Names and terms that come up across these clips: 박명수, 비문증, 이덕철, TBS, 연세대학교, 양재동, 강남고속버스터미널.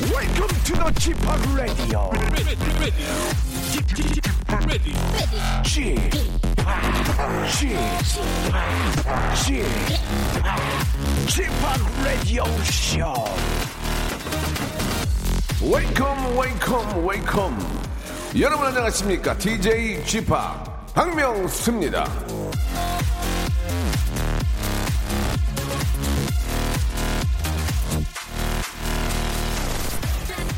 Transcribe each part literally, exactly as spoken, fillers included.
Welcome to the 지팍 Radio. 지팍 Radio Show. Welcome, welcome, welcome. 여러분 안녕하십니까? 디제이 지팍 박명수입니다.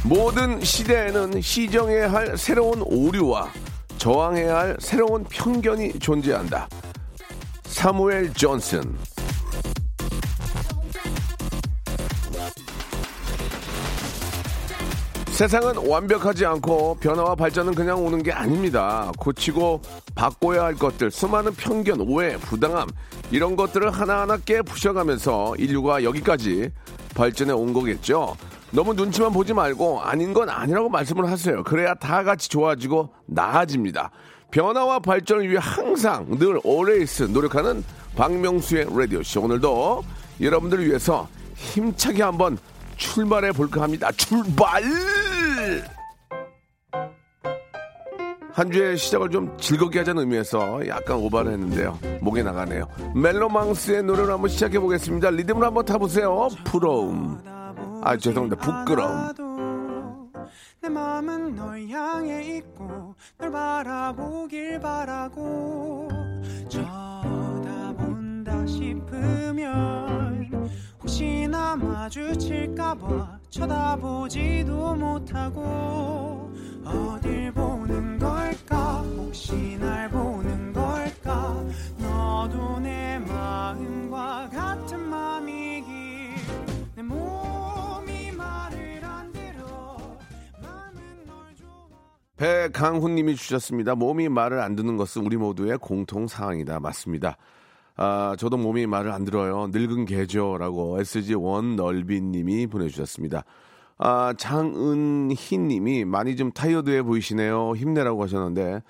모든 시대에는 시정해야 할 새로운 오류와 저항해야 할 새로운 편견이 존재한다. 사무엘 존슨. 세상은 완벽하지 않고 변화와 발전은 그냥 오는 게 아닙니다. 고치고 바꿔야 할 것들, 수많은 편견, 오해, 부당함 이런 것들을 하나하나 깨부셔가면서 인류가 여기까지 발전해 온 거겠죠. 너무 눈치만 보지 말고 아닌 건 아니라고 말씀을 하세요. 그래야 다 같이 좋아지고 나아집니다. 변화와 발전을 위해 항상 늘 always 노력하는 박명수의 라디오쇼. 오늘도 여러분들을 위해서 힘차게 한번 출발해 볼까 합니다. 출발! 한 주의 시작을 좀 즐겁게 하자는 의미에서 약간 오바를 했는데요. 목이 나가네요. 멜로망스의 노래를 한번 시작해 보겠습니다. 리듬을 한번 타보세요. 부러움. 아 죄송합니다. 부끄러움. 내 마음은 널 향해 있고 널 바라보길 바라고 쳐다본다 싶으면 혹시나 마주칠까봐 쳐다보지도 못하고 어딜 보는 걸까 혹시 날 보는 걸까 너도 내 마음과 같은 마음이길 내 몸 배강훈님이 주셨습니다. 몸이 말을 안 듣는 것은 우리 모두의 공통 상황이다. 맞습니다. 아, 저도 몸이 말을 안 들어요. 늙은 개죠라고 에스지 원넓이님이 보내주셨습니다. 아, 장은희님이 많이 좀 타이어드해 보이시네요. 힘내라고 하셨는데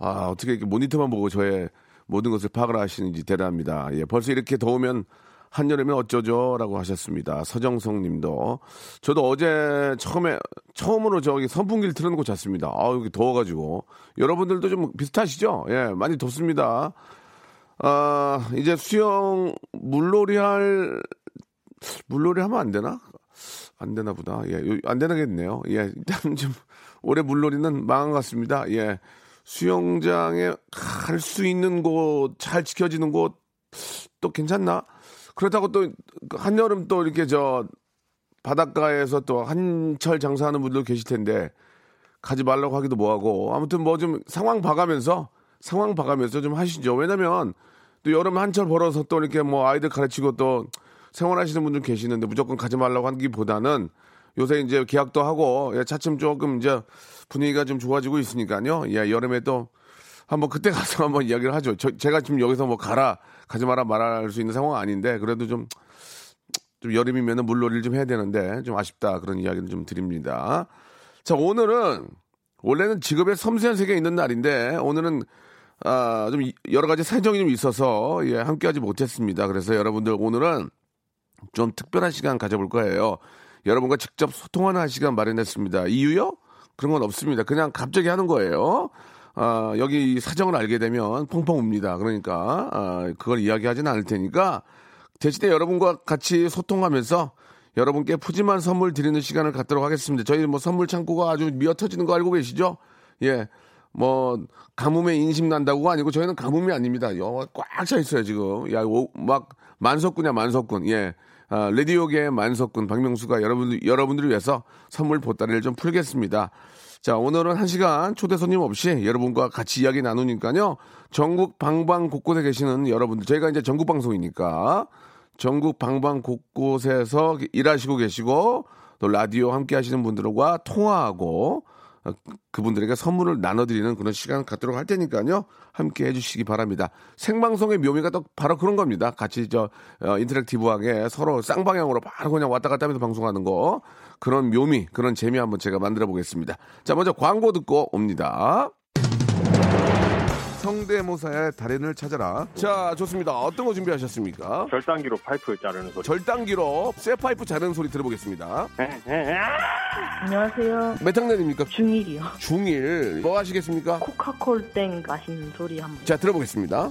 아, 어떻게 이렇게 모니터만 보고 저의 모든 것을 파악을 하시는지 대단합니다. 예, 벌써 이렇게 더우면 한여름에 어쩌죠라고 하셨습니다. 서정성님도 저도 어제 처음에 처음으로 저기 선풍기를 틀어놓고 잤습니다. 아 여기 더워가지고 여러분들도 좀 비슷하시죠? 예, 많이 덥습니다. 아 이제 수영 물놀이 할 물놀이 하면 안 되나? 안 되나 보다. 예, 안 되나겠네요. 예, 일단 좀 올해 물놀이는 망한 것 같습니다. 예, 수영장에 갈 수 있는 곳 잘 지켜지는 곳 또 괜찮나? 그렇다고 또 한여름 또 이렇게 저 바닷가에서 또 한철 장사하는 분들도 계실 텐데 가지 말라고 하기도 뭐하고 아무튼 뭐 좀 상황 봐가면서 상황 봐가면서 좀 하시죠. 왜냐면 또 여름 한철 벌어서 또 이렇게 뭐 아이들 가르치고 또 생활하시는 분들 계시는데 무조건 가지 말라고 하기보다는 요새 이제 계약도 하고 예, 차츰 조금 이제 분위기가 좀 좋아지고 있으니까요. 예, 여름에 또 한번 그때 가서 한번 이야기를 하죠. 저, 제가 지금 여기서 뭐 가라 가지 마라 말할 수 있는 상황 아닌데 그래도 좀, 좀 여름이면 물놀이를 좀 해야 되는데 좀 아쉽다 그런 이야기를 좀 드립니다. 자 오늘은 원래는 직업의 섬세한 세계에 있는 날인데 오늘은 아, 좀 여러 가지 사정이 좀 있어서 예, 함께하지 못했습니다. 그래서 여러분들 오늘은 좀 특별한 시간 가져볼 거예요. 여러분과 직접 소통하는 시간 마련했습니다. 이유요? 그런 건 없습니다. 그냥 갑자기 하는 거예요. 아, 여기 사정을 알게 되면 펑펑 웁니다. 그러니까 아, 그걸 이야기하진 않을 테니까 대신에 여러분과 같이 소통하면서 여러분께 푸짐한 선물 드리는 시간을 갖도록 하겠습니다. 저희 뭐 선물 창고가 아주 미어터지는 거 알고 계시죠? 예, 뭐 가뭄에 인심 난다고가 아니고 저희는 가뭄이 아닙니다. 꽉 차 있어요 지금. 야, 오, 막 만석군이야 만석군. 예, 아, 라디오계의 만석군 박명수가 여러분 여러분들을 위해서 선물 보따리를 좀 풀겠습니다. 자 오늘은 한 시간 초대 손님 없이 여러분과 같이 이야기 나누니까요. 전국 방방 곳곳에 계시는 여러분들 저희가 이제 전국 방송이니까 전국 방방 곳곳에서 일하시고 계시고 또 라디오 함께 하시는 분들과 통화하고 그분들에게 선물을 나눠드리는 그런 시간을 갖도록 할 테니까요. 함께 해주시기 바랍니다. 생방송의 묘미가 또 바로 그런 겁니다. 같이 저 어, 인터랙티브하게 서로 쌍방향으로 바로 그냥 왔다 갔다 하면서 방송하는 거 그런 묘미 그런 재미 한번 제가 만들어 보겠습니다. 자 먼저 광고 듣고 옵니다. 성대모사의 달인을 찾아라. 자, 좋습니다. 어떤 거 준비하셨습니까? 절단기로 파이프 자르는 소리. 절단기로 쇠 파이프 자르는 소리 들어보겠습니다. 안녕하세요. 몇 학년입니까? 중일이요. 중일. 뭐 하시겠습니까? 코카콜 땡 마시는 소리 한번. 자, 들어보겠습니다.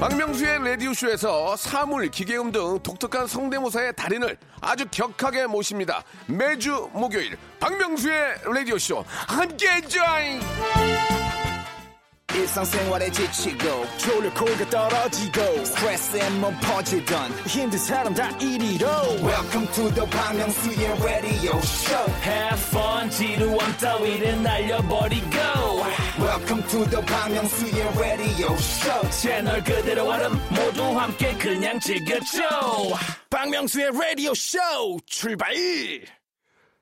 박명수의 라디오쇼에서 사물, 기계음 등 독특한 성대모사의 달인을 아주 격하게 모십니다. 매주 목요일 박명수의 라디오쇼 함께해 join! 일상생활에 지치고 졸려 코가 떨어지고 스트레스에 몸 퍼지던 힘든 사람 다 이리로 Welcome to the 박명수의 radio show. Have fun 지루한 따위를 날려버리고 Welcome to the 박명수의 radio show. 채널 그대로 얼음 모두 함께 그냥 즐겨줘. 박명수의 radio show 출발.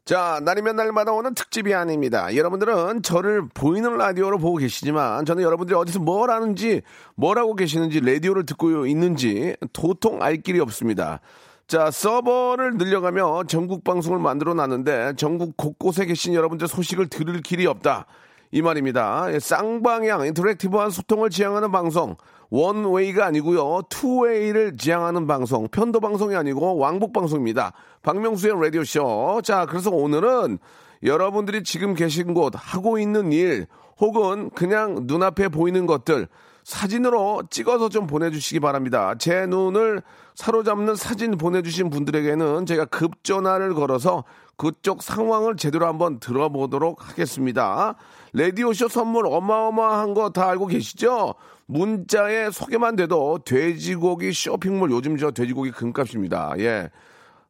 자, 날이면 날마다 오는 특집이 아닙니다. 여러분들은 저를 보이는 라디오로 보고 계시지만 저는 여러분들이 어디서 뭘 하는지, 뭘 하고 계시는지, 라디오를 듣고 있는지 도통 알 길이 없습니다. 자, 서버를 늘려가며 전국 방송을 만들어놨는데 전국 곳곳에 계신 여러분들 소식을 들을 길이 없다, 이 말입니다. 쌍방향 인터랙티브한 소통을 지향하는 방송, 원웨이가 아니고요, 투웨이를 지향하는 방송, 편도 방송이 아니고 왕복 방송입니다. 박명수의 라디오쇼. 자, 그래서 오늘은 여러분들이 지금 계신 곳, 하고 있는 일, 혹은 그냥 눈앞에 보이는 것들 사진으로 찍어서 좀 보내주시기 바랍니다. 제 눈을 사로잡는 사진 보내주신 분들에게는 제가 급전화를 걸어서 그쪽 상황을 제대로 한번 들어보도록 하겠습니다. 라디오쇼 선물 어마어마한 거 다 알고 계시죠? 문자에 소개만 돼도 돼지고기 쇼핑몰, 요즘 저 돼지고기 금값입니다. 예.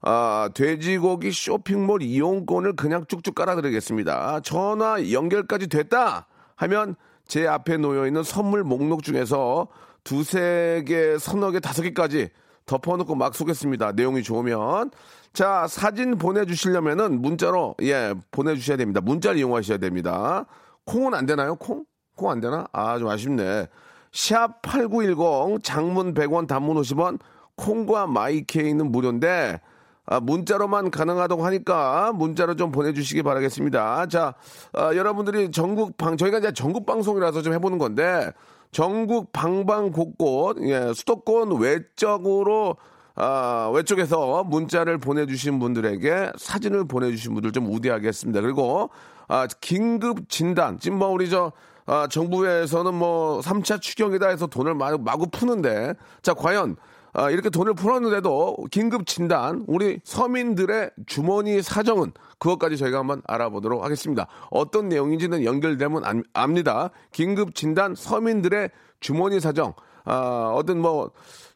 아, 돼지고기 쇼핑몰 이용권을 그냥 쭉쭉 깔아드리겠습니다. 전화 연결까지 됐다 하면 제 앞에 놓여있는 선물 목록 중에서 두세 개, 서너 개, 다섯 개까지 덮어놓고 막 쏘겠습니다. 내용이 좋으면. 자, 사진 보내주시려면은 문자로, 예, 보내주셔야 됩니다. 문자를 이용하셔야 됩니다. 콩은 안 되나요? 콩? 콩 안 되나? 아, 좀 아쉽네. 샵팔구일공, 장문 백 원, 단문 오십 원, 콩과 마이케이는 무료인데, 아, 문자로만 가능하다고 하니까 문자로 좀 보내주시기 바라겠습니다. 자, 아, 여러분들이 전국 방, 저희가 이제 전국 방송이라서 좀 해보는 건데, 전국 방방 곳곳, 예, 수도권 외적으로, 아, 외쪽에서 문자를 보내주신 분들에게 사진을 보내주신 분들 좀 우대하겠습니다. 그리고, 아, 긴급 진단. 지금 뭐 우리 저, 아, 정부에서는 뭐 삼 차 추경이다 해서 돈을 마구, 마구 푸는데, 자, 과연, 아, 이렇게 돈을 풀었는데도 긴급 진단, 우리 서민들의 주머니 사정은, 그것까지 저희가 한번 알아보도록 하겠습니다. 어떤 내용인지는 연결되면 안, 압니다. 긴급 진단, 서민들의 주머니 사정, 아, 어떤 뭐,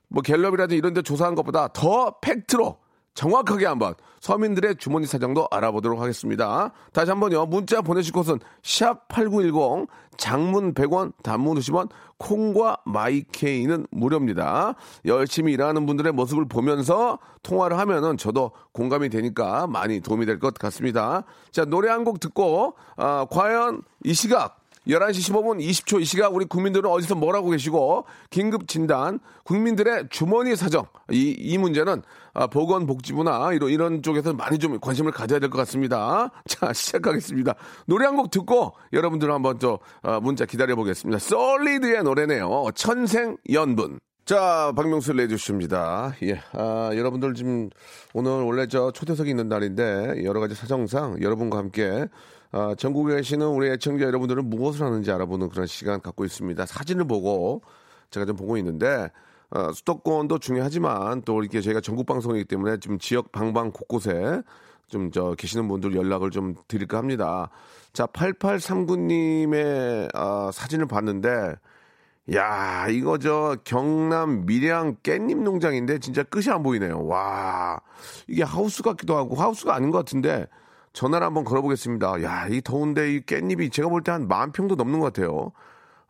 뭐 갤럽이라든지 이런 데 조사한 것보다 더 팩트로 정확하게 한번 서민들의 주머니 사정도 알아보도록 하겠습니다. 다시 한번요. 문자 보내실 곳은 샵팔구일공, 장문 백 원, 단문 오십 원, 콩과 마이케이는 무료입니다. 열심히 일하는 분들의 모습을 보면서 통화를 하면은 저도 공감이 되니까 많이 도움이 될 것 같습니다. 자, 노래 한 곡 듣고, 어, 과연 이 시각 열한 시 십오 분 이십 초, 이 시각 우리 국민들은 어디서 뭘 하고 계시고, 긴급 진단, 국민들의 주머니 사정, 이, 이 문제는, 아, 보건복지부나 이런, 이런 쪽에서 많이 좀 관심을 가져야 될 것 같습니다. 자, 시작하겠습니다. 노래 한 곡 듣고 여러분들 한번 저, 아, 문자 기다려보겠습니다. 솔리드의 노래네요. 천생연분. 자, 박명수 레디쇼입니다. 예, 아, 여러분들 지금 오늘 원래 저 초대석이 있는 날인데 여러 가지 사정상 여러분과 함께, 아, 전국에 계시는 우리 애청자 여러분들은 무엇을 하는지 알아보는 그런 시간 갖고 있습니다. 사진을 보고 제가 좀 보고 있는데, 아, 수도권도 중요하지만 또 이렇게 저희가 전국 방송이기 때문에 지금 지역 방방 곳곳에 좀 저 계시는 분들 연락을 좀 드릴까 합니다. 자, 팔팔삼구 님의 아, 사진을 봤는데, 야, 이거 저 경남 밀양 깻잎 농장인데 진짜 끝이 안 보이네요. 와, 이게 하우스 같기도 하고 하우스가 아닌 것 같은데 전화를 한번 걸어보겠습니다. 야, 이 더운데 이 깻잎이 제가 볼 때 한 만 평도 넘는 것 같아요.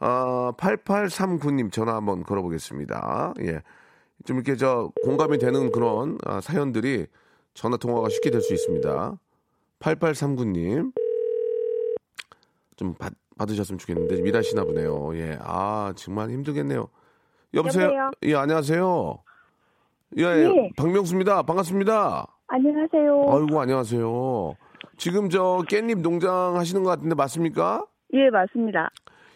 아, 팔팔삼구 님 전화 한번 걸어보겠습니다. 예. 좀 이렇게 저 공감이 되는 그런 아, 사연들이 전화 통화가 쉽게 될 수 있습니다. 팔팔삼구 님 좀 받, 받으셨으면 좋겠는데 일하시나 보네요. 예, 아 정말 힘들겠네요. 여보세요. 여보세요? 예, 안녕하세요. 예, 예, 박명수입니다. 반갑습니다. 안녕하세요. 아이고 안녕하세요. 지금 저 깻잎 농장 하시는 것 같은데 맞습니까? 예, 맞습니다.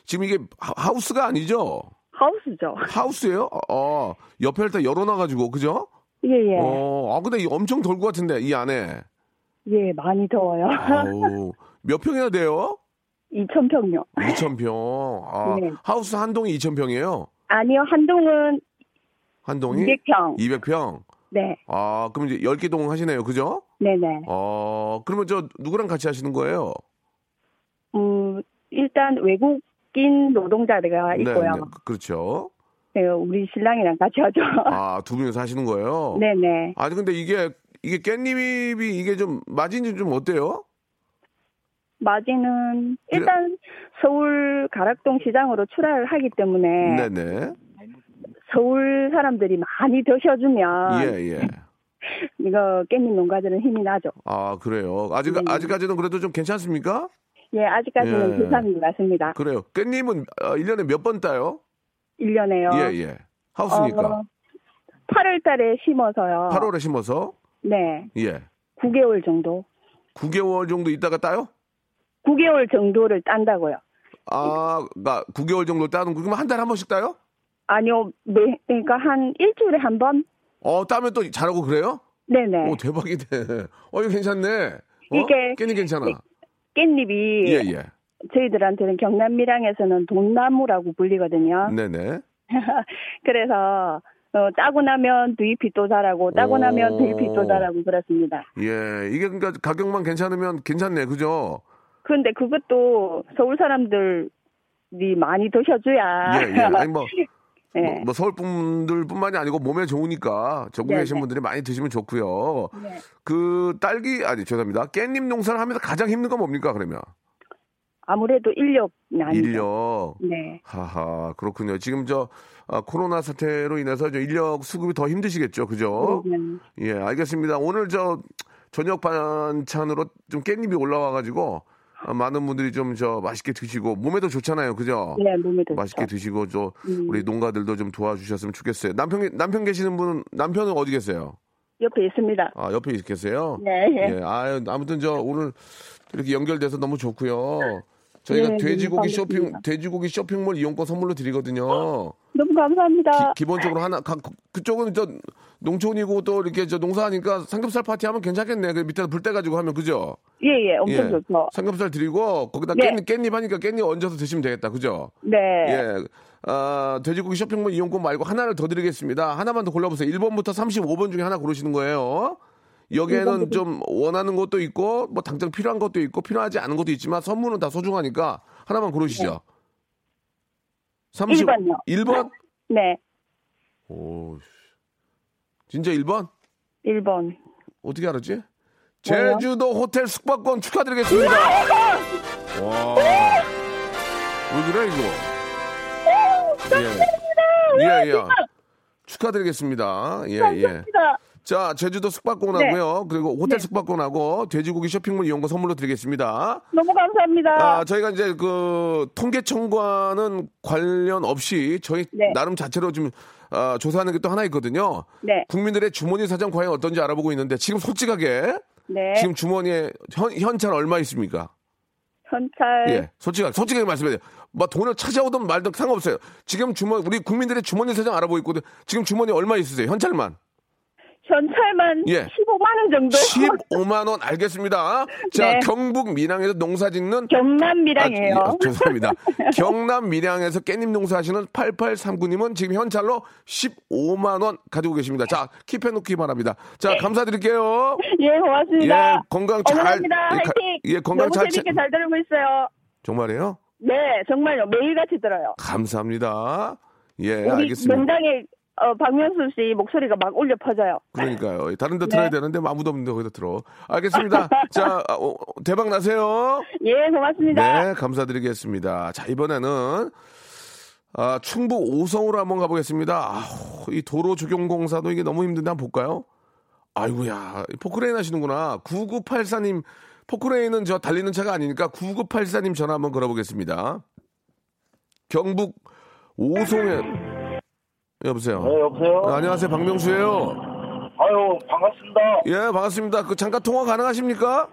지금 이게 하우스가 아니죠? 하우스죠. 하우스예요? 어, 옆에 일단 열어놔가지고 그죠? 예예. 예. 어, 아 근데 엄청 더울 것 같은데 이 안에. 예, 많이 더워요. 아우, 몇 평이나 돼요? 이천 평요. 이천 평. 아, 네. 하우스 한 동이 이천 평이에요? 아니요, 한 동은 한 동이 이백 평. 이백 평. 네. 아, 그럼 이제 열 개 동 하시네요, 그죠? 네네. 어, 그러면 저 누구랑 같이 하시는 거예요? 음, 일단 외국인 노동자가 있고요. 네, 네. 그렇죠. 네, 우리 신랑이랑 같이 하죠. 아, 두 분이서 하시는 거예요? 네네. 아니 근데 이게 이게 깻잎이 이게 좀 마진이 좀 어때요? 마진은 일단 서울 가락동 시장으로 출하를 하기 때문에 네네. 서울 사람들이 많이 드셔주면 예, 예. 이거 깻잎 농가들은 힘이 나죠. 아 그래요. 아직 네. 아직까지는 그래도 좀 괜찮습니까? 예, 아직까지는 괜찮은 것 같습니다. 그래요. 깻잎은 일 년에 몇 번 따요? 일 년에요. 예, 예. 하우스니까. 어, 팔월 달에 심어서요. 팔월에 심어서? 네. 예. 구 개월 정도. 구 개월 정도 있다가 따요? 구 개월 정도를 딴다고요. 아, 그러니까 구 개월 정도 따는 거. 그럼 한 달에 한 번씩 따요? 아니요. 네. 그러니까 한 일주일에 한 번. 어, 따면 또 잘하고 그래요? 네네. 오, 대박이네. 어, 이거 괜찮네. 어? 이게 깻잎 괜찮아. 깻잎이 예, 예. 저희들한테는 경남 밀양에서는 돈나무라고 불리거든요. 네네. 그래서 어, 따고 나면 뒤잎이 또 자라고 따고 오. 나면 뒤잎이 또 자라고 그렇습니다. 예, 이게 그러니까 가격만 괜찮으면 괜찮네, 그죠? 그런데 그것도 서울 사람들이 많이 드셔줘야. 예, 예. 아니 뭐, 예. 뭐, 뭐 서울 분들뿐만이 아니고 몸에 좋으니까 전국에 계신 분들이 많이 드시면 좋고요. 네. 그 딸기 아니 죄송합니다. 깻잎 농사를 하면서 가장 힘든 건 뭡니까 그러면? 아무래도 인력 난이죠. 인력. 네. 하하, 그렇군요. 지금 저 아, 코로나 사태로 인해서 저 인력 수급이 더 힘드시겠죠, 그죠? 네, 네. 예, 알겠습니다. 오늘 저 저녁 반찬으로 좀 깻잎이 올라와가지고 아, 많은 분들이 좀 저 맛있게 드시고 몸에도 좋잖아요, 그죠? 네, 몸에도 맛있게 좋죠. 드시고 저 음. 우리 농가들도 좀 도와주셨으면 좋겠어요. 남편 남편 계시는 분은 남편은 어디 계세요? 옆에 있습니다. 아, 옆에 계세요? 네. 예. 예, 아, 아무튼 저 오늘 이렇게 연결돼서 너무 좋고요. 저희가 네, 돼지고기 쇼핑, 있습니다. 돼지고기 쇼핑몰 이용권 선물로 드리거든요. 어, 너무 감사합니다. 기, 기본적으로 하나, 가, 그쪽은 저 농촌이고 또 이렇게 저 농사하니까 삼겹살 파티 하면 괜찮겠네. 그 밑에 불 떼가지고 하면 그죠? 예예, 예, 엄청 예. 좋죠. 삼겹살 드리고 거기다 네. 깻잎, 깻잎 하니까 깻잎 얹어서 드시면 되겠다, 그죠? 네. 예, 아 돼지고기 쇼핑몰 이용권 말고 하나를 더 드리겠습니다. 하나만 더 골라보세요. 일 번부터 삼십오 번 중에 하나 고르시는 거예요. 여기에는 좀 원하는 것도 있고 뭐 당장 필요한 것도 있고 필요하지 않은 것도 있지만 선물은 다 소중하니까 하나만 고르시죠. 삼십... 일 번요. 일 번? 네. 오, 진짜 일 번? 일 번. 어떻게 알았지? 뭐요? 제주도 호텔 숙박권 축하드리겠습니다. 와, 왜 그래 이거? 감사합니다. 예, 예. 축하드리겠습니다. 예, 예. 자, 제주도 숙박권하고요. 네. 그리고 호텔 네. 숙박권하고 돼지고기 쇼핑몰 이용권 선물로 드리겠습니다. 너무 감사합니다. 아, 저희가 이제 그 통계청과는 관련 없이 저희 네. 나름 자체로 좀 아, 조사하는 게 또 하나 있거든요. 네. 국민들의 주머니 사정 과연 어떤지 알아보고 있는데 지금 솔직하게 네. 지금 주머니에 현, 현찰 얼마 있습니까? 현찰. 예, 솔직하게 솔직하게 말씀해요. 막 돈을 찾아오든 말든 상관없어요. 지금 주머니 우리 국민들의 주머니 사정 알아보고 있거든. 지금 주머니 얼마 있으세요? 현찰만. 현찰만 예. 십오만 원 정도. 십오만 원 알겠습니다. 자, 네. 경북 밀양에서 농사짓는 경남 밀양이에요. 아, 죄송합니다. 경남 밀양에서 깻잎 농사하시는 팔팔삼구 님은 지금 현찰로 십오만 원 가지고 계십니다. 자, 킵해놓기 바랍니다. 자, 네. 감사드릴게요. 예, 고맙습니다. 예, 건강 잘. 고맙습니다. 화이팅. 예, 건강 잘. 너무 재밌게 잘 들고 있어요. 정말이에요? 네, 정말요. 매일같이 들어요. 감사합니다. 예, 알겠습니다. 농장에 어, 박명수 씨 목소리가 막 울려 퍼져요. 그러니까요. 다른 데 들어야 네. 되는데 아무도 없는데 거기다 들어. 알겠습니다. 자, 어, 대박 나세요. 예, 고맙습니다. 네, 감사드리겠습니다. 자, 이번에는 아, 충북 오성으로 한번 가보겠습니다. 아우, 이 도로 조경공사도 이게 너무 힘든데 한번 볼까요? 아이고야, 포크레인 하시는구나. 구구팔사님, 포크레인은 저 달리는 차가 아니니까 구구팔사님 전화 한번 걸어보겠습니다. 경북 오송에, 여보세요? 네, 여보세요? 아, 안녕하세요, 박명수예요. 아유, 반갑습니다. 예, 반갑습니다. 그 잠깐 통화 가능하십니까?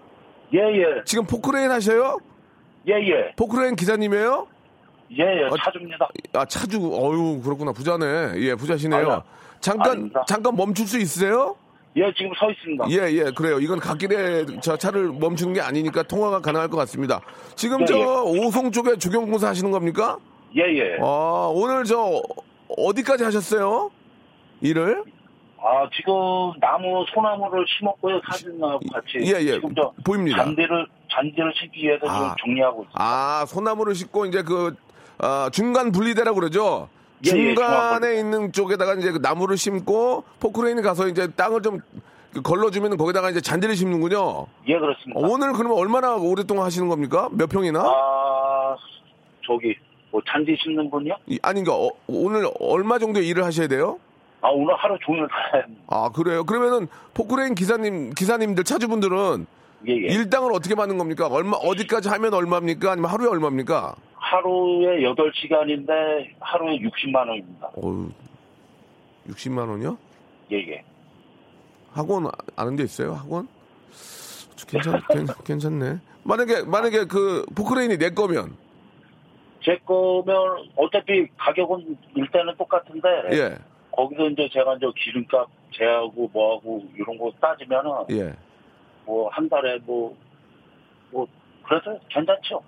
예, 예. 지금 포크레인 하셔요? 예, 예. 포크레인 기사님이에요? 예, 예. 아, 차주입니다. 아, 차주. 어유, 그렇구나. 부자네. 예, 부자시네요. 아니야. 잠깐 아닙니다. 잠깐 멈출 수 있으세요? 예, 지금 서 있습니다. 예, 예. 그래요. 이건 갓길에 저 차를 멈추는 게 아니니까 통화가 가능할 것 같습니다. 지금 예, 저 예. 오송 쪽에 조경공사 하시는 겁니까? 예, 예. 아, 오늘 저 어디까지 하셨어요? 일을? 아, 지금 나무, 소나무를 심었고요. 사진하고 같이. 예, 예. 지금 저 보입니다. 잔디를, 잔디를 심기 위해서 아, 지금 정리하고 있습니다. 아, 소나무를 심고 이제 그, 아, 중간 분리대라고 그러죠? 예, 중간에 예, 있는 쪽에다가 이제 그 나무를 심고 포크레인 가서 이제 땅을 좀 걸러주면 거기다가 이제 잔디를 심는군요. 예, 그렇습니다. 오늘 그러면 얼마나 오랫동안 하시는 겁니까? 몇 평이나? 아, 저기, 뭐 잔디 심는 분이요? 아니, 그러니까 어, 오늘 얼마 정도 일을 하셔야 돼요? 아, 오늘 하루 종일 가야 합니다. 아, 그래요? 그러면은, 포크레인 기사님, 기사님들, 차주분들은. 예, 예. 일당을 어떻게 받는 겁니까? 얼마, 어디까지 하면 얼마입니까? 아니면 하루에 얼마입니까? 하루에 여덟 시간인데, 하루에 육십만 원입니다. 어우, 육십만 원이요? 예, 예. 학원, 아는 데 있어요? 학원? 괜찮, 괜찮네. 만약에, 만약에 그, 포크레인이 내 거면. 제 거면, 어차피 가격은 일단은 똑같은데. 예. 거기서 이제 제가 이제 기름값 제하고 뭐하고 이런 거 따지면은 예. 뭐 한 달에 뭐 뭐 그래서 괜찮죠.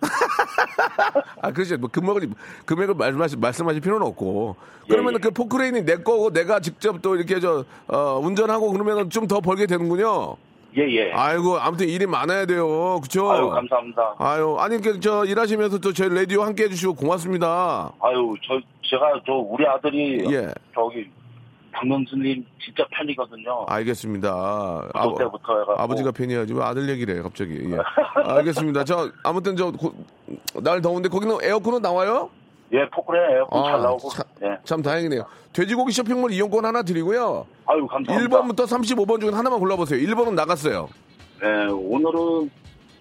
아, 그렇죠. 뭐 금액을 금액을 말씀하실 말씀하실 필요는 없고. 그러면은 예, 예. 그 포크레인이 내 거고 내가 직접 또 이렇게 저 어, 운전하고 그러면은 좀 더 벌게 되는군요. 예예. 예. 아이고, 아무튼 일이 많아야 돼요. 그렇죠? 아유, 감사합니다. 아유, 아니 그 저 일하시면서 또 저희 라디오 함께 해주시고 고맙습니다. 아유, 저 제가 저 우리 아들이 예. 저기 박명수님 진짜 팬이거든요. 알겠습니다. 아, 그때부터 해가지고 아버지가 팬이야지 왜 아들 얘기를 해 갑자기. 예. 알겠습니다. 저 아무튼 저 날 더운데 거기는 에어컨은 나와요? 예, 포크레인 에어컨 아, 잘 나오고. 참, 예. 참 다행이네요. 돼지고기 쇼핑몰 이용권 하나 드리고요. 아유, 감사합니다. 일 번부터 삼십오 번 중에 하나만 골라보세요. 일 번은 나갔어요. 네, 오늘은,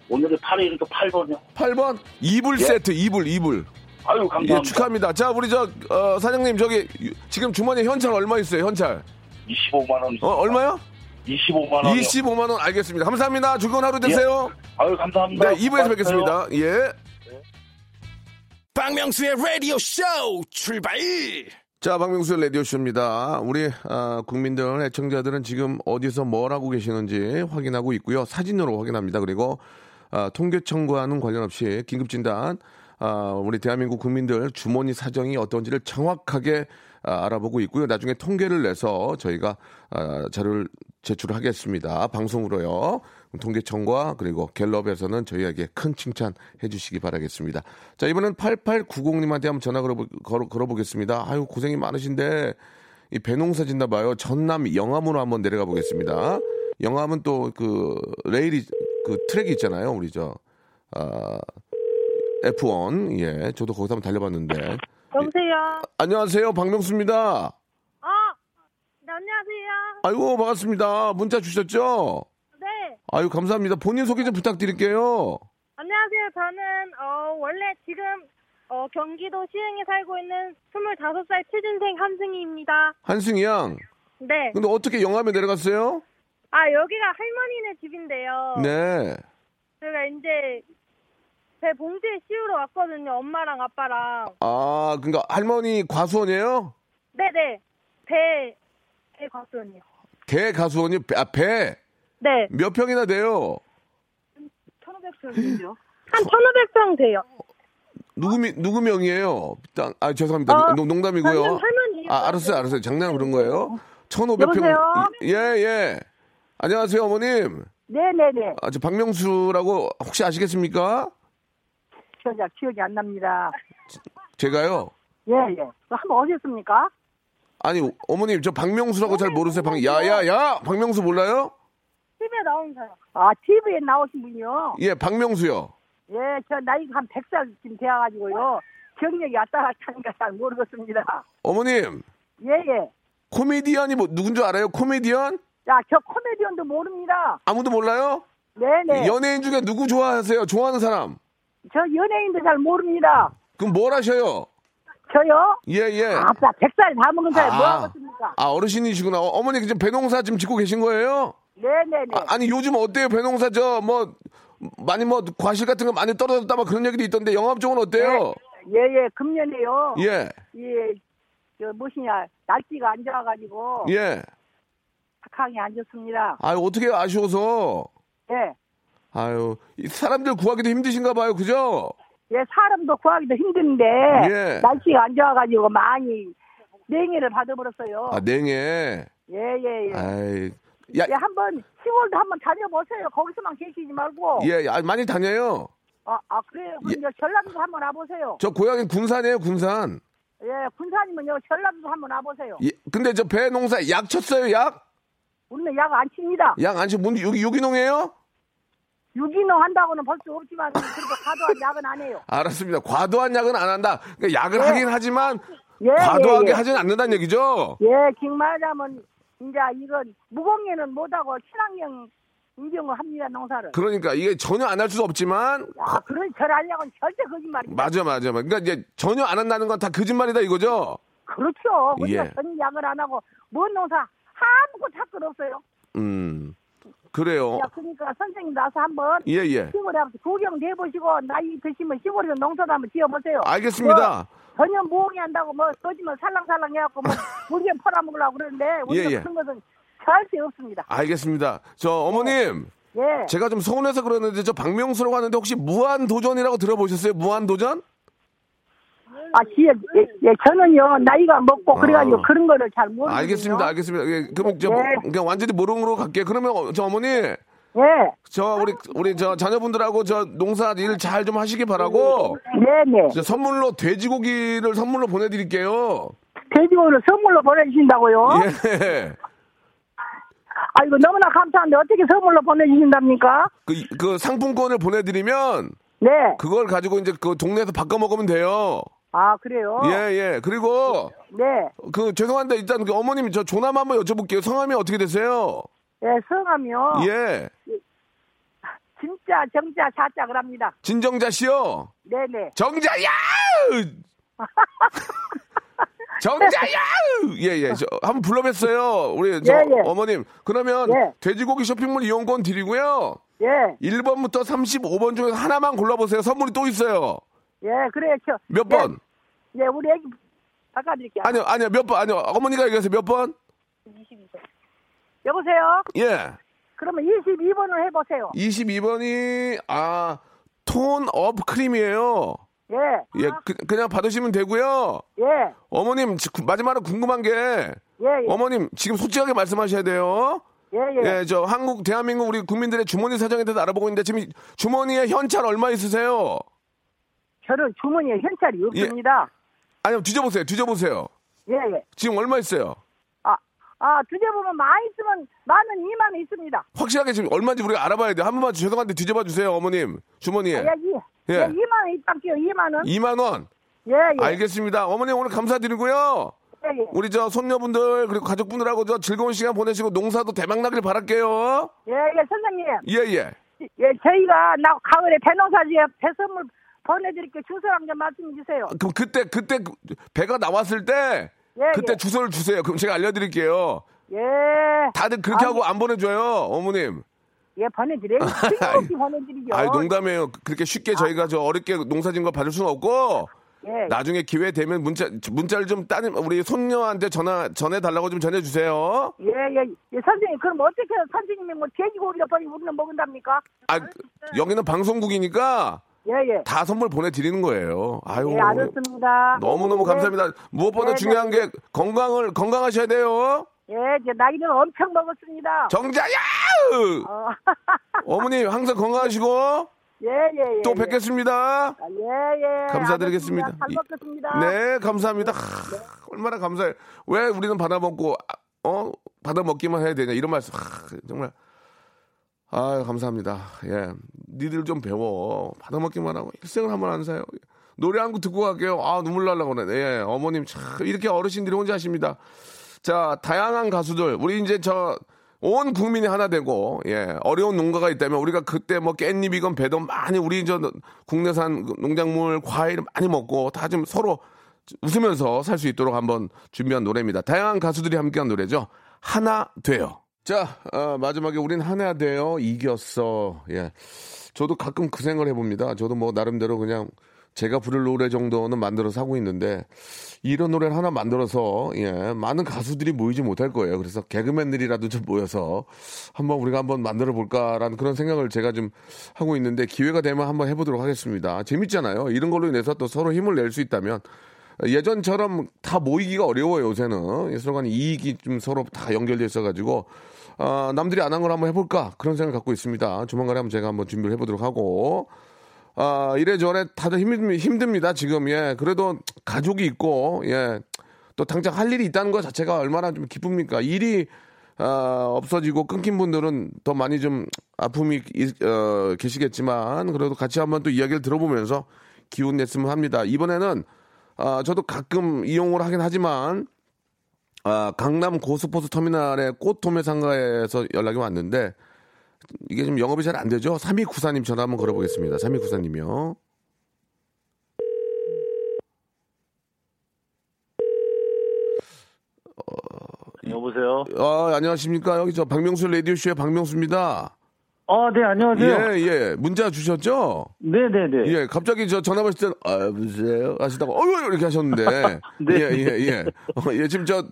오늘은 팔 일이니까 팔 번이요. 팔 번? 이불 예? 세트, 이불, 이불. 아유, 감사합니다. 예, 축하합니다. 자, 우리 저, 어, 사장님, 저기, 지금 주머니에 현찰 얼마 있어요, 현찰? 이십오만 원. 어, 얼마요? 이십오만 원. 이십오만 원, 알겠습니다. 감사합니다. 즐거운 하루 되세요. 예. 아유, 감사합니다. 네, 이 부에서 뵙겠습니다. 예. 박명수의 라디오 쇼 출발! 자, 박명수의 라디오 쇼입니다. 우리 어, 국민들, 애청자들은 지금 어디서 뭘 하고 계시는지 확인하고 있고요. 사진으로 확인합니다. 그리고 어, 통계청과는 관련없이 긴급진단, 어, 우리 대한민국 국민들 주머니 사정이 어떤지를 정확하게 어, 알아보고 있고요. 나중에 통계를 내서 저희가 어, 자료를 제출하겠습니다. 방송으로요. 통계청과 그리고 갤럽에서는 저희에게 큰 칭찬 해주시기 바라겠습니다. 자, 이번엔 팔팔구공님한테 한번 전화 걸어보, 걸어, 걸어보겠습니다. 아유, 고생이 많으신데 이 배농사 짓나 봐요. 전남 영암으로 한번 내려가 보겠습니다. 영암은 또 그 레일이 그 트랙이 있잖아요. 우리 저 아, 에프원 예, 저도 거기서 한번 달려봤는데. 여보세요. 예, 안녕하세요, 박명수입니다. 어, 네, 안녕하세요. 아이고, 반갑습니다. 문자 주셨죠? 아유, 감사합니다. 본인 소개 좀 부탁드릴게요. 안녕하세요. 저는 어, 원래 지금 어, 경기도 시흥에 살고 있는 스물다섯 살 취준생 한승희입니다. 한승희 양? 네. 근데 어떻게 영암에 내려갔어요? 아, 여기가 할머니네 집인데요. 네. 제가 이제 제 봉지에 씌우러 왔거든요. 엄마랑 아빠랑. 아, 그러니까 할머니 과수원이에요? 네네. 배, 배 과수원이요. 대 가수원이요? 배, 아, 배? 네. 몇 평이나 돼요? 천오백 평이죠. 한 천오백 평 돼요. 누구, 누구 명이에요? 땅, 아, 죄송합니다. 어, 농담이고요. 아, 알았어요, 알았어요. 장난 그런 거예요. 천오백 평. 예, 예. 안녕하세요, 어머님. 네네네. 아, 저 박명수라고 혹시 아시겠습니까? 기억이, 기억이 안 납니다. 제가요? 예, 예. 한번 어디였습니까? 아니, 어머님, 저 박명수라고 잘 모르세요. 박, 야, 야, 야! 박명수 몰라요? 티비에 나온 사람. 아, 티비에 나오신 분이요? 예, 박명수요. 예, 저 나이가 한 백 살쯤 돼가지고요. 경력이 왔다 갔다 하니까 잘 모르겠습니다. 어머님. 예예. 코미디언이 뭐 누군 줄 알아요? 코미디언? 야, 저 코미디언도 모릅니다. 아무도 몰라요? 네네. 연예인 중에 누구 좋아하세요? 좋아하는 사람? 저 연예인도 잘 모릅니다. 그럼 뭘 하셔요? 저요? 예예. 예. 아빠 백살 다 먹은 사람 아, 뭐 하겠습니까? 아, 어르신이시구나. 어, 어머니 지금 배농사 지금 짓고 계신 거예요? 네네네. 아, 아니 요즘 어때요? 배농사 저 뭐 많이 뭐 과실 같은 거 많이 떨어졌다 막 그런 얘기도 있던데 영업 쪽은 어때요? 예예. 예, 예. 금년에요. 예. 예. 저 무엇이냐 날씨가 안 좋아가지고. 예. 착하게 안 좋습니다. 아유 어떻게 아쉬워서? 예. 아유 사람들 구하기도 힘드신가 봐요, 그죠? 예, 사람도 구하기도 힘든데 예. 날씨가 안 좋아가지고 많이 냉해를 받아버렸어요. 아 냉해. 예예예. 예. 아이. 야, 예, 한번 시골도 한번 다녀보세요. 거기서만 계시지 말고. 예, 아, 많이 다녀요. 아, 아 그래요. 그럼 예. 전라도 한번 와보세요. 저 고향이 군산이에요, 군산. 예, 군산이면요 전라도 한번 와보세요. 예, 근데 저 배 농사 약 쳤어요, 약? 우리는 약 안 칩니다. 약 안 치고 뭔지 유기 유기농이에요? 유기농 한다고는 벌써 없지만 그리고 과도한 약은 안 해요. 알았습니다. 과도한 약은 안 한다. 그러니까 약을 예. 하긴 하지만 예, 과도하게 예, 예. 하진 않는다는 얘기죠. 예, 정말하면. 이제 이건 무공예는 못하고 친환경 인정을 합니다 농사를. 그러니까 이게 전혀 안 할 수도 없지만. 아 그런 절 하려고는 절대 거짓말이야. 맞아 맞아 맞아. 그러니까 이제 전혀 안 한다는 건 다 거짓말이다 이거죠. 그렇죠. 우리가 예. 전혀 약을 안 하고 뭔 농사 아무것도 할 건 없어요. 음 그래요. 야, 그러니까 선생님 나서 한번 예예 시골에 한번 구경도 해보시고 나이 드시면 시골에서 농사도 한번 지어보세요. 알겠습니다. 뭐, 전혀 무공이 한다고 뭐 거짓말 살랑살랑 해갖고 뭐 물건 팔아먹으려고 그러는데 우리가 예, 예. 그런 것은 절대 없습니다. 알겠습니다. 저 어머님 예. 예. 제가 좀 서운해서 그러는데 저 박명수라고 하는데 혹시 무한도전이라고 들어보셨어요? 무한도전? 아, 예, 예, 저는요 나이가 먹고 그래가지고 아. 그런 거를 잘 모르거든요. 알겠습니다, 알겠습니다. 예, 그럼 저 예. 그냥 완전히 모르는 갈게요. 그러면 저 어머니 예. 저 우리 우리 저 자녀분들하고 저 농사 일 잘 좀 하시기 바라고. 네네. 네. 선물로 돼지고기를 선물로 보내드릴게요. 돼지고기를 선물로 보내주신다고요? 예. 아 이거 너무나 감사한데 어떻게 선물로 보내주신답니까? 그, 그 상품권을 보내드리면. 네. 그걸 가지고 이제 그 동네에서 바꿔 먹으면 돼요. 아 그래요? 예예. 예. 그리고. 네. 그 죄송한데 일단 그 어머님 저 조남 한번 여쭤볼게요. 성함이 어떻게 되세요? 예, 성함이요. 예. 진짜 정자 사짝을 합니다. 진정자 씨요? 네네. 정자야! 정자야! 예예. 예. 한번 불러뵀어요. 우리 저 예, 예. 어머님. 그러면 예. 돼지고기 쇼핑몰 이용권 드리고요. 예. 일 번부터 삼십오 번 중에서 하나만 골라보세요. 선물이 또 있어요. 예, 그래요. 저, 몇 예. 번? 예, 우리 애기 바꿔드릴게요. 아니요, 아니요. 몇 번? 아니요. 어머니가 얘기하세요. 몇 번? 이십이 번. 여보세요? 예. 그러면 이십이 번을 해보세요. 이십이 번이, 아, 톤업 크림이에요. 예. 예, 그, 그냥 받으시면 되고요. 예. 어머님, 마지막으로 궁금한 게. 예, 예. 어머님, 지금 솔직하게 말씀하셔야 돼요. 예, 예. 예, 저 한국, 대한민국 우리 국민들의 주머니 사정에 대해서 알아보고 있는데, 지금 주머니에 현찰 얼마 있으세요? 저는 주머니에 현찰이 없습니다. 예. 아니요, 뒤져보세요, 뒤져보세요. 예, 예. 지금 얼마 있어요? 아, 뒤져보면 많이 있으면 만원 이만 원 있습니다. 확실하게 지금 얼마인지 우리가 알아봐야 돼요. 한 번만 죄송한데 뒤져봐 주세요, 어머님. 주머니에. 아, 야, 예. 예. 야, 이만 원 있단게요, 이만 원. 이만 원. 예, 예. 알겠습니다. 어머님 오늘 감사드리고요. 예, 예. 우리 저 손녀분들 그리고 가족분들하고 저 즐거운 시간 보내시고 농사도 대박나길 바랄게요. 예, 예, 선생님. 예, 예. 예, 저희가 나 가을에 배농사지에 배선물 보내드릴게요. 주소랑 좀 말씀 주세요. 그럼 그때, 그때 배가 나왔을 때 예, 그때 예. 주소를 주세요. 그럼 제가 알려드릴게요. 예. 다들 그렇게 아, 하고 안 보내줘요, 어머님. 예, 보내드려요. 뜬금없이 보내드리죠. 아이, 농담이에요. 그렇게 쉽게 아. 저희가 저 어렵게 농사진 거 받을 수는 없고. 예. 나중에 기회 되면 문자 문자를 좀 따님 우리 손녀한테 전화 전해 달라고 좀 전해 주세요. 예, 예, 예. 선생님 그럼 어떻게 선생님이 뭐 돼지고기를 버리 우리는 먹는답니까? 아, 여기는 방송국이니까. 예, 예. 다 선물 보내드리는 거예요. 아유. 예, 알았습니다. 너무너무 예. 감사합니다. 무엇보다 예, 중요한 예. 게 건강을, 건강하셔야 돼요. 예, 이제 나이는 엄청 먹었습니다. 정자야! 어. 어머님, 항상 건강하시고. 예, 예, 예. 또 뵙겠습니다. 예, 예. 감사드리겠습니다. 알겠습니다. 잘 먹겠습니다. 네, 감사합니다. 예, 예. 하, 얼마나 감사해요. 왜 우리는 받아먹고, 어? 받아먹기만 해야 되냐. 이런 말씀. 하, 정말. 아 감사합니다. 예, 니들 좀 배워 받아먹기만 하고 일생을 한번 안 사요. 노래 한 곡 듣고 갈게요. 아, 눈물 날라고 그러네. 예, 어머님 참 이렇게 어르신들이 혼자 하십니다. 자, 다양한 가수들. 우리 이제 저 온 국민이 하나 되고, 예, 어려운 농가가 있다면 우리가 그때 뭐 깻잎이건 배든 많이 우리 저 국내산 농작물 과일 많이 먹고 다 좀 서로 웃으면서 살 수 있도록 한번 준비한 노래입니다. 다양한 가수들이 함께한 노래죠. 하나 돼요. 자, 어, 마지막에 우린 하나 돼요. 이겼어. 예, 저도 가끔 그 생각을 해봅니다. 저도 뭐 나름대로 그냥 제가 부를 노래 정도는 만들어서 하고 있는데 이런 노래를 하나 만들어서, 예, 많은 가수들이 모이지 못할 거예요. 그래서 개그맨들이라도 좀 모여서 한번 우리가 한번 만들어볼까라는 그런 생각을 제가 좀 하고 있는데 기회가 되면 한번 해보도록 하겠습니다. 재밌잖아요. 이런 걸로 인해서 또 서로 힘을 낼 수 있다면 예전처럼 다 모이기가 어려워요. 요새는 서로 간에 이익이 좀 서로 다 연결되어 있어가지고, 어, 남들이 안 한 걸 한번 해볼까 그런 생각을 갖고 있습니다. 조만간에 한번 제가 한번 준비를 해보도록 하고, 아, 이래저래 다들 힘, 힘듭니다, 지금. 예. 그래도 가족이 있고, 예. 또 당장 할 일이 있다는 것 자체가 얼마나 좀 기쁩니까? 일이, 아, 없어지고 끊긴 분들은 더 많이 좀 아픔이, 어, 계시겠지만, 그래도 같이 한번 또 이야기를 들어보면서 기운 냈으면 합니다. 이번에는, 아, 저도 가끔 이용을 하긴 하지만, 아, 강남 고속버스터미널의 꽃도매 상가에서 연락이 왔는데, 이게 좀 영업이 잘 안 되죠? 삼이구사님 전화 한번 걸어보겠습니다. 삼이구사님이요. 어... 여보세요? 아, 안녕하십니까? 여기 저 박명수 라디오쇼의 박명수입니다. 아, 네, 안녕하세요. 예, 예. 문자 주셨죠? 네, 네, 네. 예, 갑자기 저 전화 받을 때는, 아, 여보세요? 하시다가, 어휴, 이렇게 하셨는데. 네. 예, 예, 예. 어, 예, 지금 저,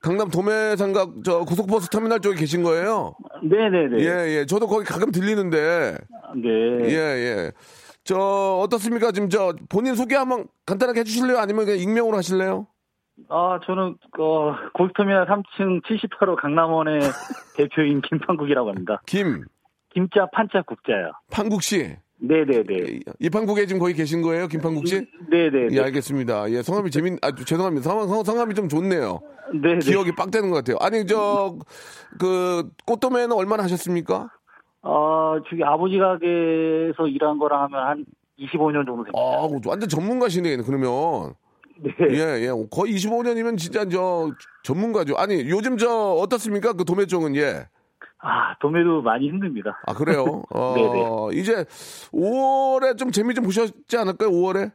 강남 도매상가 저 고속버스 터미널 쪽에 계신 거예요? 네네네. 예예. 예. 저도 거기 가끔 들리는데. 네. 예예. 예. 저 어떻습니까? 지금 저 본인 소개 한번 간단하게 해주실래요? 아니면 그냥 익명으로 하실래요? 아, 저는 어, 고속터미널 삼 층 칠십팔 호 강남원의 대표인 김판국이라고 합니다. 김. 김자 판자 국자요. 판국 씨. 네네네. 이 판국에 지금 거기 계신 거예요, 김판국 씨? 네네. 예, 알겠습니다. 예, 성함이 재밌. 아, 죄송합니다. 성, 성함이 좀 좋네요. 네. 기억이 빡 되는 것 같아요. 아니, 저 그 꽃도매는 얼마나 하셨습니까? 어, 저기 아버지 가게에서 일한 거랑 하면 한 이십오 년 정도 됩니다. 아, 완전 전문가시네, 그러면. 네. 예, 예. 거의 이십오 년이면 진짜 저 전문가죠. 아니, 요즘 저 어떻습니까? 그 도매 쪽은. 예. 아, 도매도 많이 힘듭니다. 아, 그래요? 어, 이제 오월에 좀 재미 좀 보셨지 않을까요? 오월에?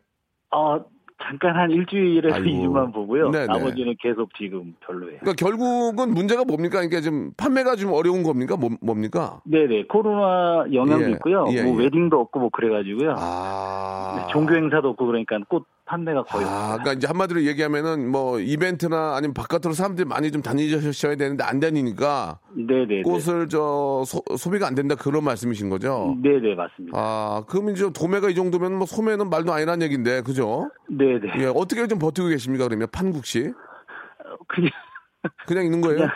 어, 잠깐 한 일주일에서 아이고. 이 주만 보고요. 네네. 나머지는 계속 지금 별로예요. 그러니까 결국은 문제가 뭡니까? 그러니까 지금 판매가 좀 어려운 겁니까? 뭐, 뭡니까? 네네. 코로나 영향도, 예, 있고요. 예, 뭐 예. 웨딩도 없고 뭐 그래가지고요. 아. 네, 종교 행사도 없고 그러니까 꽃 판매가 거의 없어요. 아, 없구나. 그러니까 이제 한마디로 얘기하면은 뭐 이벤트나 아니면 바깥으로 사람들이 많이 좀 다니셔야 되는데 안 다니니까. 네네. 꽃을 저 소, 소비가 안 된다 그런 말씀이신 거죠? 네네, 맞습니다. 아, 그럼 이제 도매가 이 정도면 뭐 소매는 말도 아니란 얘기인데, 그죠? 네네. 예, 어떻게 좀 버티고 계십니까, 그러면 판국 씨? 그냥 그냥 있는 거예요? 그냥,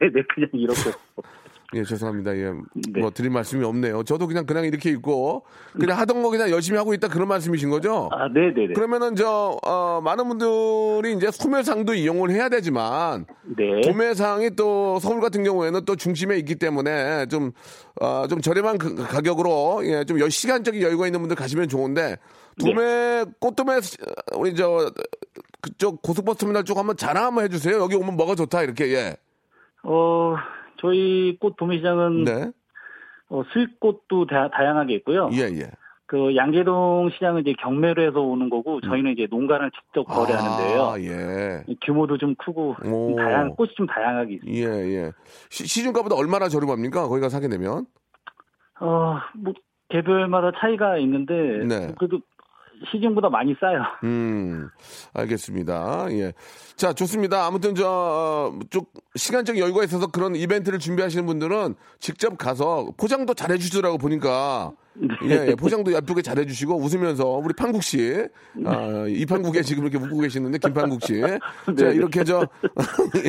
네네, 그냥 이렇게. 예, 죄송합니다. 예, 네. 뭐 드릴 말씀이 없네요. 저도 그냥 그냥 이렇게 있고 그냥 하던 거 그냥 열심히 하고 있다 그런 말씀이신 거죠? 아, 네, 네. 그러면은 저 어, 많은 분들이 이제 소매상도 이용을 해야 되지만, 네. 도매상이 또 서울 같은 경우에는 또 중심에 있기 때문에 좀 어, 좀 저렴한 그, 가격으로, 예, 좀 시간적인 여유가 있는 분들 가시면 좋은데 도매, 네. 꽃도매 우리 저 그쪽 고속버스터미널 쪽 한번 자랑 한번 해주세요. 여기 오면 뭐가 좋다 이렇게. 예. 어. 저희 꽃 도매시장은, 네. 어, 수입꽃도 다, 다양하게 있고요. 예, 예. 그 양재동 시장은 이제 경매로 해서 오는 거고, 저희는 이제 농가를 직접 거래하는데요. 아, 예. 규모도 좀 크고, 좀 다양한 꽃이 좀 다양하게 있습니다. 예, 예. 시, 시중가보다 얼마나 저렴합니까? 거기가 사게 되면? 어, 뭐 개별마다 차이가 있는데, 네. 그래도 시중보다 많이 싸요. 음, 알겠습니다. 예. 자, 좋습니다. 아무튼 저 쪽 시간적 여유가 있어서 그런 이벤트를 준비하시는 분들은 직접 가서 포장도 잘 해주시더라고 보니까. 예, 예, 포장도 예쁘게 잘 해주시고 웃으면서 우리 판국 씨, 아, 이 판국에 지금 이렇게 웃고 계시는데 김판국 씨, 자, 이렇게 저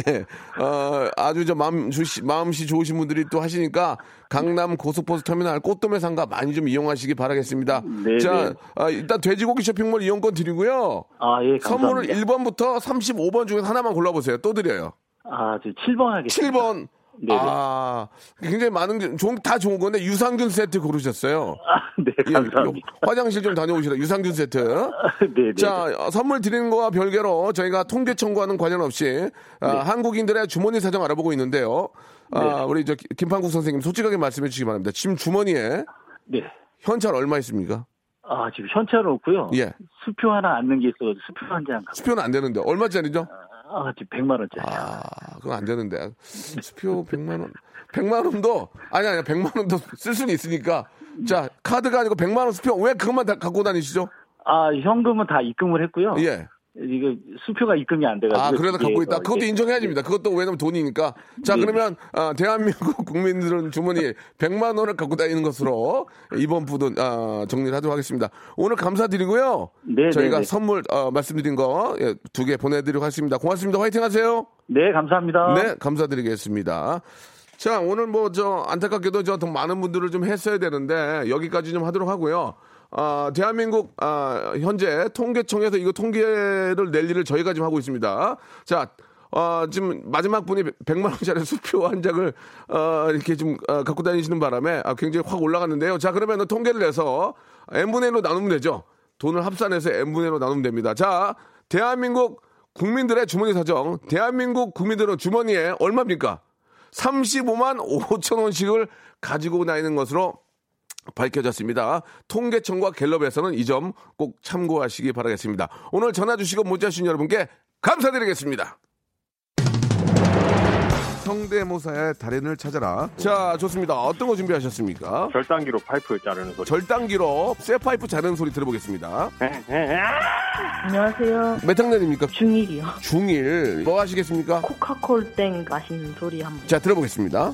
예, 어, 아주 저 마음 주시, 마음씨 좋으신 분들이 또 하시니까 강남 고속버스터미널 꽃도매 상가 많이 좀 이용하시기 바라겠습니다. 네네. 자, 아, 일단 돼지고기 쇼핑몰 이용권 드리고요. 아, 예, 감사합니다. 선물을 일 번부터 삼십오 번 중에서 하나만 골라보세요. 또 드려요. 아, 저 칠 번 하겠습니다. 칠 번. 네네. 아, 굉장히 많은, 좀 다 좋은 건데, 유산균 세트 고르셨어요. 아, 네, 감사합니다. 예, 화장실 좀 다녀오시라, 유산균 세트. 네, 자, 선물 드리는 거와 별개로 저희가 통계 청구하는 관련 없이, 네. 아, 한국인들의 주머니 사정 알아보고 있는데요. 아, 네. 우리 저 김판국 선생님 솔직하게 말씀해 주시기 바랍니다. 지금 주머니에. 네. 현찰 얼마 있습니까? 아, 지금 현찰은 없고요. 예. 수표 하나 안 넣은 게 있어서 수표 한 장. 수표는 안 되는데, 얼마짜리죠? 아, 지금 백만 원짜리. 아, 그건 안 되는데. 수표 백만 원. 백만 원도, 아니, 아니, 백만 원도 쓸 수는 있으니까. 자, 카드가 아니고 백만 원 수표, 왜 그것만 다 갖고 다니시죠? 아, 현금은 다 입금을 했고요. 예. 이거 수표가 입금이 안 돼가지고. 아, 그래도 갖고 있다. 그것도 인정해야 됩니다. 그것도 왜냐면 돈이니까. 자, 그러면 아, 대한민국 국민들은 주머니에 백만 원을 갖고 다니는 것으로 이번 부분 아, 정리를 하도록 하겠습니다. 오늘 감사드리고요. 네, 저희가 네네. 선물 어, 말씀드린 거 두 개 보내드리도록 하겠습니다. 고맙습니다. 화이팅하세요. 네, 감사합니다. 네, 감사드리겠습니다. 자, 오늘 뭐 저 안타깝게도 저 더 많은 분들을 좀 했어야 되는데 여기까지 좀 하도록 하고요. 아, 대한민국 아, 현재 통계청에서 이거 통계를 낼 일을 저희가 지금 하고 있습니다. 자, 어, 지금 마지막 분이 백만 원짜리 수표 한 장을 어, 이렇게 좀 어, 갖고 다니시는 바람에 아, 굉장히 확 올라갔는데요. 자, 그러면 통계를 내서 n분의 일로 나누면 되죠. 돈을 합산해서 n분의 일로 나누면 됩니다. 자, 대한민국 국민들의 주머니 사정. 대한민국 국민들은 주머니에 얼마입니까? 삼십오만 오천 원씩을 가지고 다니는 것으로 밝혀졌습니다. 통계청과 갤럽에서는 이 점 꼭 참고하시기 바라겠습니다. 오늘 전화 주시고 문자 주신 여러분께 감사드리겠습니다. 성대모사의 달인을 찾아라. 자, 좋습니다. 어떤 거 준비하셨습니까? 절단기로 파이프 자르는 소리. 절단기로 쇠 파이프 자르는 소리 들어보겠습니다. 안녕하세요. 몇 학년입니까? 중일이요. 중일. 뭐 하시겠습니까? 코카콜땡 마시는 소리 한번. 자, 들어보겠습니다.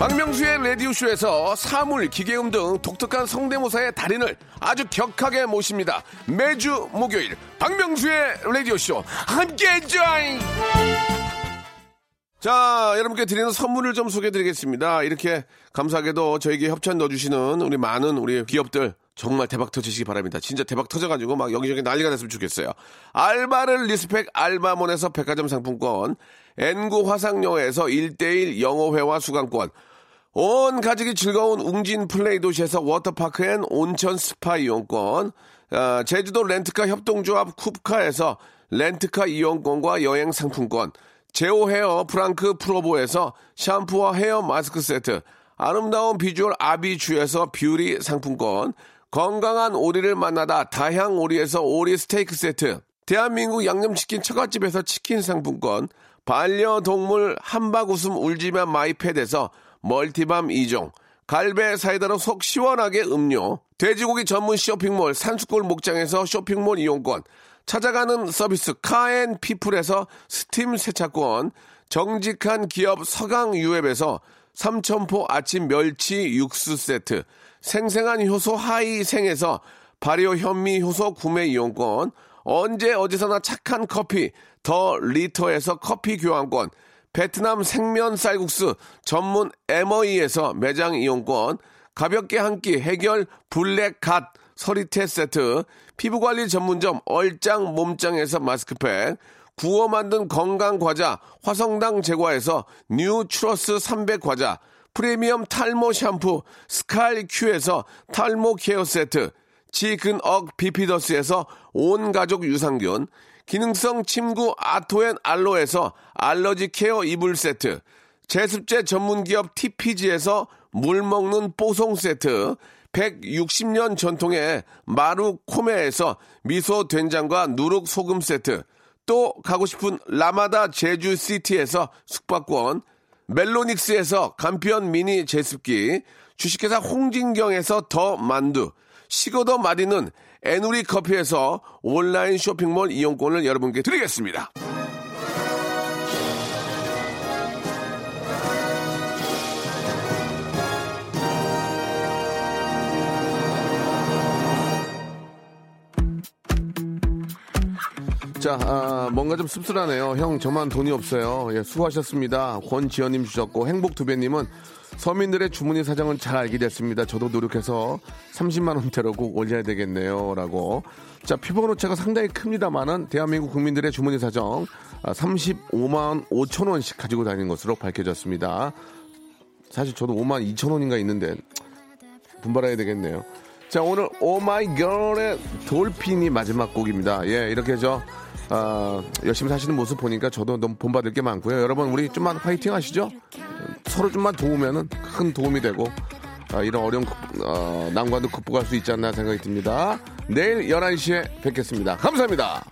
박명수의 라디오쇼에서 사물, 기계음 등 독특한 성대모사의 달인을 아주 격하게 모십니다. 매주 목요일 박명수의 라디오쇼 함께해 join. 자, 여러분께 드리는 선물을 좀 소개해드리겠습니다. 이렇게 감사하게도 저에게 협찬 넣어주시는 우리 많은 우리 기업들 정말 대박 터지시기 바랍니다. 진짜 대박 터져가지고 막 여기저기 난리가 났으면 좋겠어요. 알바를 리스펙 알바몬에서 백화점 상품권, 엔구 화상영어에서 일대일 영어회화 수강권, 온 가족이 즐거운 웅진 플레이 도시에서 워터파크 앤 온천 스파 이용권, 어, 제주도 렌트카 협동조합 쿱카에서 렌트카 이용권과 여행 상품권, 제오 헤어 프랑크 프로보에서 샴푸와 헤어 마스크 세트, 아름다운 비주얼 아비주에서 뷰티 상품권, 건강한 오리를 만나다 다향 오리에서 오리 스테이크 세트, 대한민국 양념치킨 처갓집에서 치킨 상품권, 반려동물 함박웃음 울지마 마이패드에서 멀티밤 이 종, 갈배 사이다로 속 시원하게 음료, 돼지고기 전문 쇼핑몰 산수골 목장에서 쇼핑몰 이용권, 찾아가는 서비스 카앤피플에서 스팀 세차권, 정직한 기업 서강유앱에서 삼천포 아침 멸치 육수 세트, 생생한 효소 하이생에서 발효 현미 효소 구매 이용권, 언제 어디서나 착한 커피 더 리터에서 커피 교환권, 베트남 생면 쌀국수 전문 에머이에서 매장 이용권, 가볍게 한 끼 해결 블랙 갓 서리태 세트, 피부관리 전문점 얼짱 몸짱에서 마스크팩, 구워 만든 건강과자 화성당 제과에서 뉴 추러스 삼백 과자, 프리미엄 탈모 샴푸 스칼 큐에서 탈모 케어 세트, 지근억 비피더스에서 온 가족 유산균, 기능성 침구 아토앤 알로에서 알러지 케어 이불 세트, 제습제 전문기업 티피지에서 물 먹는 뽀송 세트, 백육십 년 전통의 마루 코메에서 미소 된장과 누룩 소금 세트, 또 가고 싶은 라마다 제주시티에서 숙박권, 멜로닉스에서 간편 미니 제습기, 주식회사 홍진경에서 더 만두, 식어도 맛있는 애누리 커피에서 온라인 쇼핑몰 이용권을 여러분께 드리겠습니다. 자, 아, 뭔가 좀 씁쓸하네요. 형, 저만 돈이 없어요. 예, 수고하셨습니다. 권지연님 주셨고, 행복두배님은 서민들의 주머니 사정은 잘 알게 됐습니다. 저도 노력해서 삼십만 원대로 꼭 올려야 되겠네요. 라고. 자, 표본오차가 상당히 큽니다만은 대한민국 국민들의 주머니 사정 삼십오만 오천 원씩 가지고 다니는 것으로 밝혀졌습니다. 사실 저도 오만 이천 원인가 있는데 분발해야 되겠네요. 자, 오늘 오마이걸의 돌핀이 마지막 곡입니다. 예, 이렇게 저 어, 열심히 사시는 모습 보니까 저도 너무 본받을 게 많고요. 여러분 우리 좀만 파이팅 하시죠. 서로 좀만 도우면은 큰 도움이 되고 어, 이런 어려운 어, 난관도 극복할 수 있지 않나 생각이 듭니다. 내일 열한 시에 뵙겠습니다. 감사합니다.